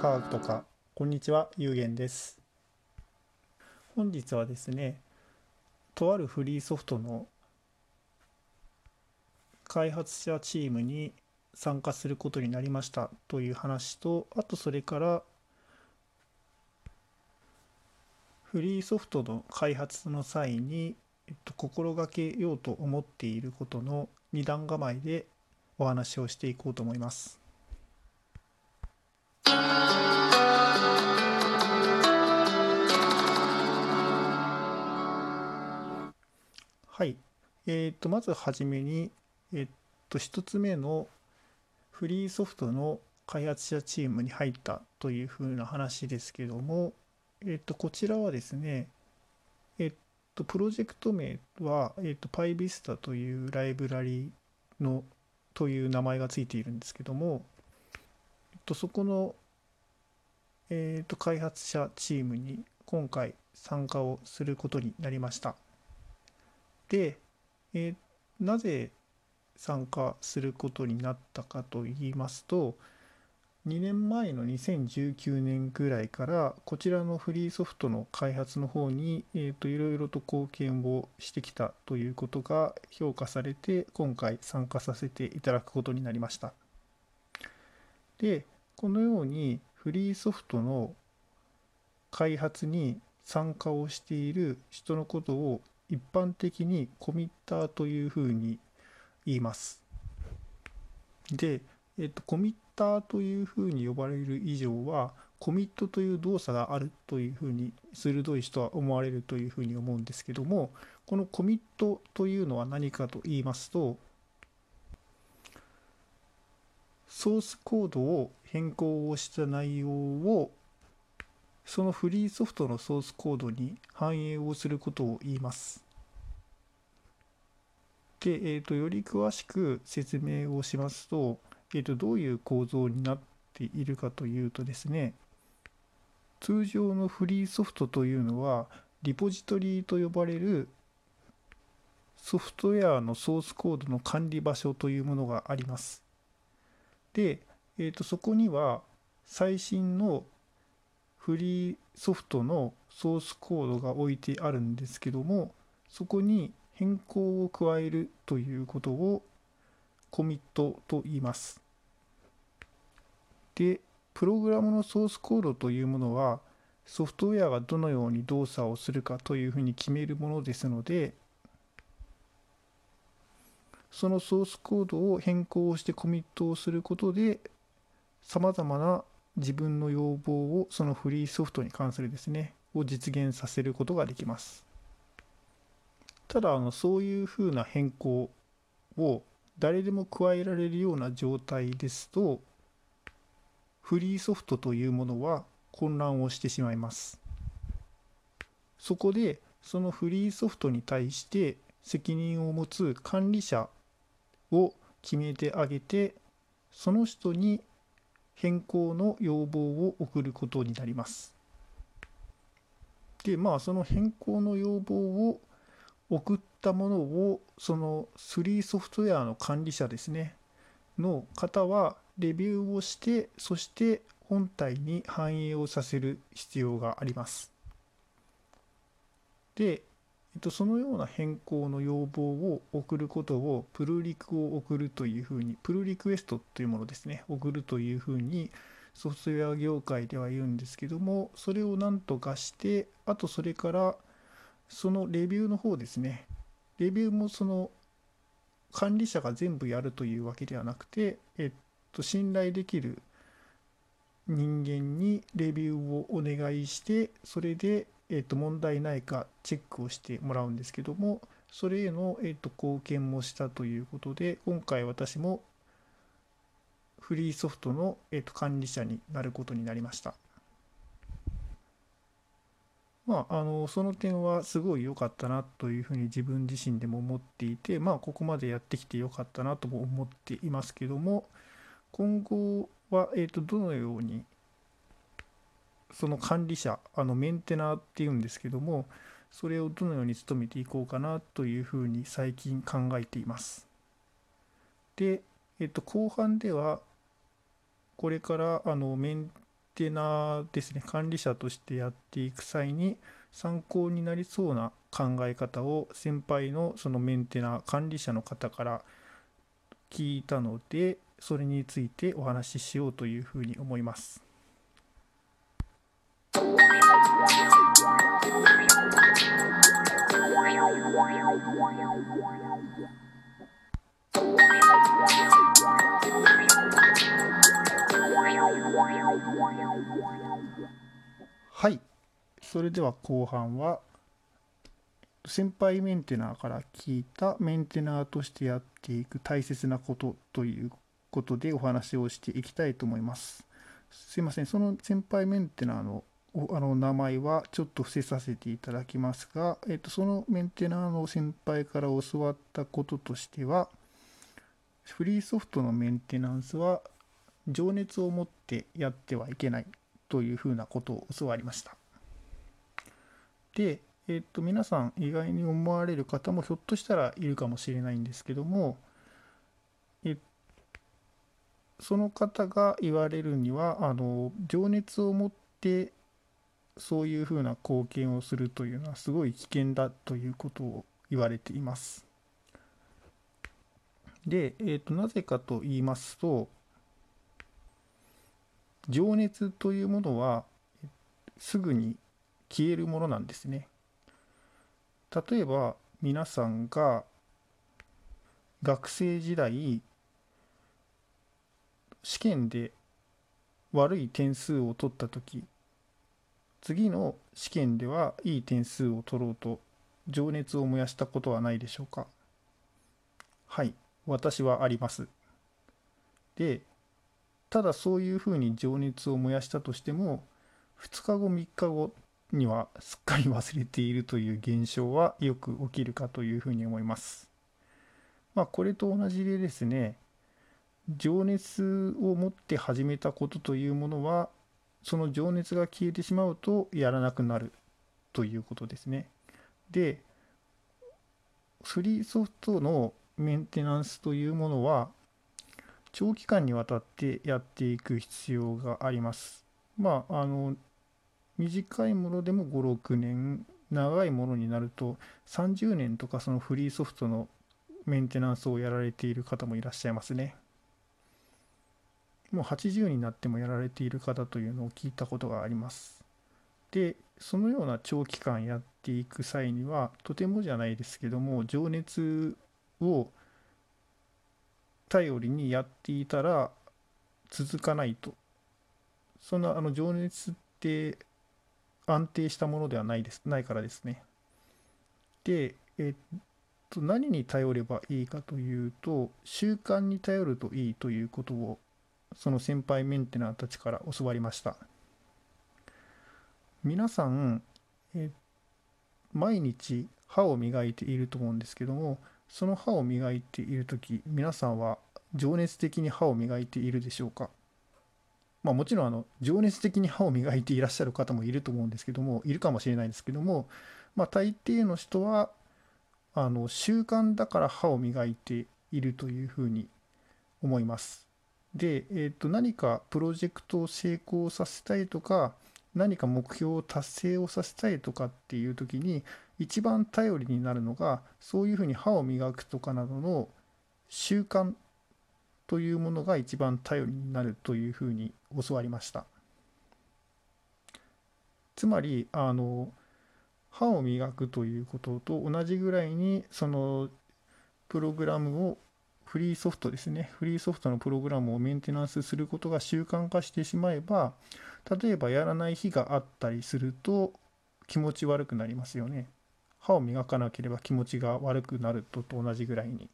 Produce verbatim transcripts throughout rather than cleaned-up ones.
ハウとか、こんにちは、ゆうげんです。本日はですね、とあるフリーソフトの開発者チームに参加することになりましたという話と、あとそれからフリーソフトの開発の際に、えっと、心がけようと思っていることの二段構えでお話をしていこうと思います。はい、えーと、まずはじめに、えーと、ひとつめのフリーソフトの開発者チームに入ったというふうな話ですけども、えーと、こちらはですね、えーと、プロジェクト名は、えーと、PyVista というライブラリのという名前がついているんですけども、えーと、そこの、えーと、開発者チームに今回参加をすることになりました。で、えー、なぜ参加することになったかと言いますと、にねんまえのにせんじゅうきゅうねんくらいからこちらのフリーソフトの開発の方に、えーと、いろいろと貢献をしてきたということが評価されて、今回参加させていただくことになりました。で、このようにフリーソフトの開発に参加をしている人のことを一般的にコミッターというふうに言います。で、えっと、コミッターというふうに呼ばれる以上は、コミットという動作があるというふうに鋭い人は思われるというふうに思うんですけども、このコミットというのは何かと言いますと、ソースコードを変更をした内容をそのフリーソフトのソースコードに反映をすることを言います。で、えーと、より詳しく説明をしますと、えーと、どういう構造になっているかというとですね、通常のフリーソフトというのは、リポジトリと呼ばれるソフトウェアのソースコードの管理場所というものがあります。で、えーと、そこには最新のフリーソフトのソースコードが置いてあるんですけども、そこに変更を加えるということをコミットと言います。で、プログラムのソースコードというものは、ソフトウェアがどのように動作をするかというふうに決めるものですので、そのソースコードを変更してコミットをすることで、さまざまな自分の要望を、そのフリーソフトに関するですね、を実現させることができます。ただ、あの、そういうふうな変更を誰でも加えられるような状態ですと、フリーソフトというものは混乱をしてしまいます。そこで、そのフリーソフトに対して責任を持つ管理者を決めてあげて、その人に変更の要望を送ることになります。で、まあ、その変更の要望を送ったものを、そのフリーソフトウェアの管理者ですね、の方はレビューをして、そして本体に反映をさせる必要があります。で、えっと、そのような変更の要望を送ることをプルリクを送るというふうに、プルリクエストというものですね、送るというふうにソフトウェア業界では言うんですけども、それをなんとかして、あとそれからそのレビューの方ですね、レビューもその管理者が全部やるというわけではなくて、えっと、信頼できる人間にレビューをお願いして、それでえーと問題ないかチェックをしてもらうんですけども、それへのえーと貢献もしたということで、今回私もフリーソフトのえーと管理者になることになりました。まあ、あのその点はすごい良かったなというふうに自分自身でも思っていて、まあ、ここまでやってきて良かったなとも思っていますけども、今後はえーとどのようにその管理者、あのメンテナーっていうんですけども、それをどのように努めていこうかなというふうに最近考えています。で、えっと、後半ではこれからあのメンテナですね、管理者としてやっていく際に参考になりそうな考え方を先輩のそのメンテナ管理者の方から聞いたので、それについてお話ししようというふうに思います。はい、それでは後半は先輩メンテナーから聞いたメンテナーとしてやっていく大切なことということでお話をしていきたいと思います。すいません、その先輩メンテナーのあの名前はちょっと伏せさせていただきますが、えっと、そのメンテナーの先輩から教わったこととしては、フリーソフトのメンテナンスは情熱を持ってやってはいけないというふうなことを教わりました。で、えっと、皆さん意外に思われる方もひょっとしたらいるかもしれないんですけども、えっとその方が言われるには、あの情熱を持ってそういうふうな貢献をするというのはすごい危険だということを言われています。で、えーと、なぜかと言いますと、情熱というものはすぐに消えるものなんですね。例えば皆さんが学生時代試験で悪い点数を取ったとき、次の試験ではいい点数を取ろうと情熱を燃やしたことはないでしょうか。はい、私はあります。で、ただそういうふうに情熱を燃やしたとしても、ふつかご、みっかごにはすっかり忘れているという現象はよく起きるかというふうに思います。まあ、これと同じでですね、情熱を持って始めたことというものは、その情熱が消えてしまうとやらなくなるということですね。で、フリーソフトのメンテナンスというものは長期間にわたってやっていく必要があります。まあ、あの短いものでもご、ろくねん、長いものになるとさんじゅうねんとか、そのフリーソフトのメンテナンスをやられている方もいらっしゃいますね。もうはちじゅうになってもやられている方というのを聞いたことがあります。で、そのような長期間やっていく際には、とてもじゃないですけども、情熱を頼りにやっていたら続かないと。そんなあの情熱って安定したものではないです、ないからですね。で、えっと、何に頼ればいいかというと、習慣に頼るといいということをその先輩メンテナーたちから教わりました。皆さん、え毎日歯を磨いていると思うんですけども、その歯を磨いているとき、皆さんは情熱的に歯を磨いているでしょうか。まあ、もちろんあの情熱的に歯を磨いていらっしゃる方もいると思うんですけども、いるかもしれないんですけども、まあ、大抵の人はあの習慣だから歯を磨いているというふうに思います。で、えーと、何かプロジェクトを成功させたいとか、何か目標を達成をさせたいとかっていう時に一番頼りになるのが、そういうふうに歯を磨くとかなどの習慣というものが一番頼りになるというふうに教わりました。つまりあの歯を磨くということと同じぐらいに、そのプログラムをフリーソフトですね。フリーソフトのプログラムをメンテナンスすることが習慣化してしまえば、例えばやらない日があったりすると気持ち悪くなりますよね。歯を磨かなければ気持ちが悪くなるとと同じぐらいに。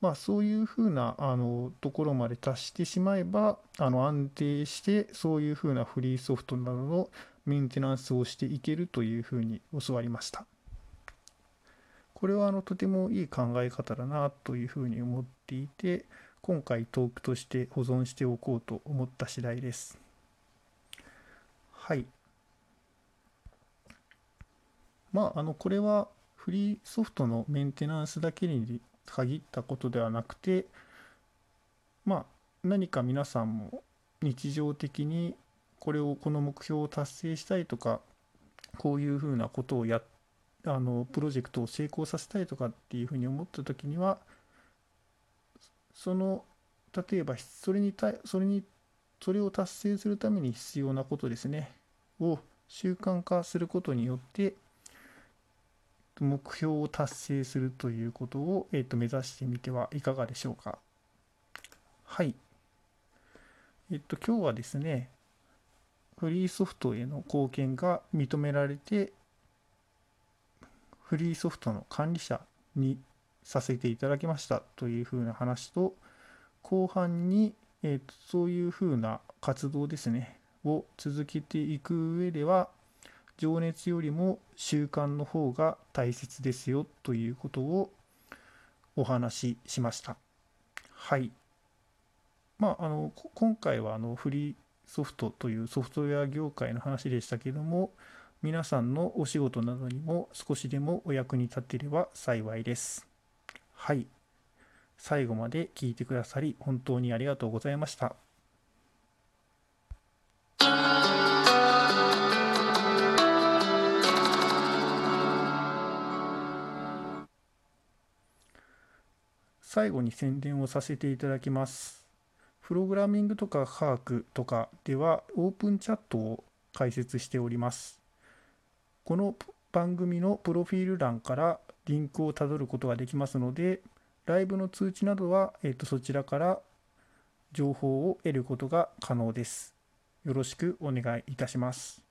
まあそういうふうなあのところまで達してしまえば、あの安定してそういうふうなフリーソフトなどのメンテナンスをしていけるというふうに教わりました。これはあのとてもいい考え方だなというふうに思っていて、今回トークとして保存しておこうと思った次第です。はい。まあ、あのこれはフリーソフトのメンテナンスだけに限ったことではなくて、まあ、何か皆さんも日常的にこれをこの目標を達成したいとか、こういうふうなことをやあのプロジェクトを成功させたいとかっていうふうに思った時には、その例えばそれに対それにそれを達成するために必要なことですねを習慣化することによって目標を達成するということを、えーと、目指してみてはいかがでしょうか。はい。えっと、今日はですね、フリーソフトへの貢献が認められて、フリーソフトの管理者にさせていただきましたというふうな話と、後半に、えっと、そういうふうな活動ですね、を続けていく上では、情熱よりも習慣の方が大切ですよということをお話ししました。はい。まあ、あの今回はあのフリーソフトというソフトウェア業界の話でしたけれども、皆さんのお仕事などにも少しでもお役に立てれば幸いです。はい。最後まで聞いてくださり本当にありがとうございました。最後に宣伝をさせていただきます。プログラミングとか科学とかではオープンチャットを開設しております。この番組のプロフィール欄からリンクをたどることができますので、ライブの通知などは、えっと、そちらから情報を得ることが可能です。よろしくお願いいたします。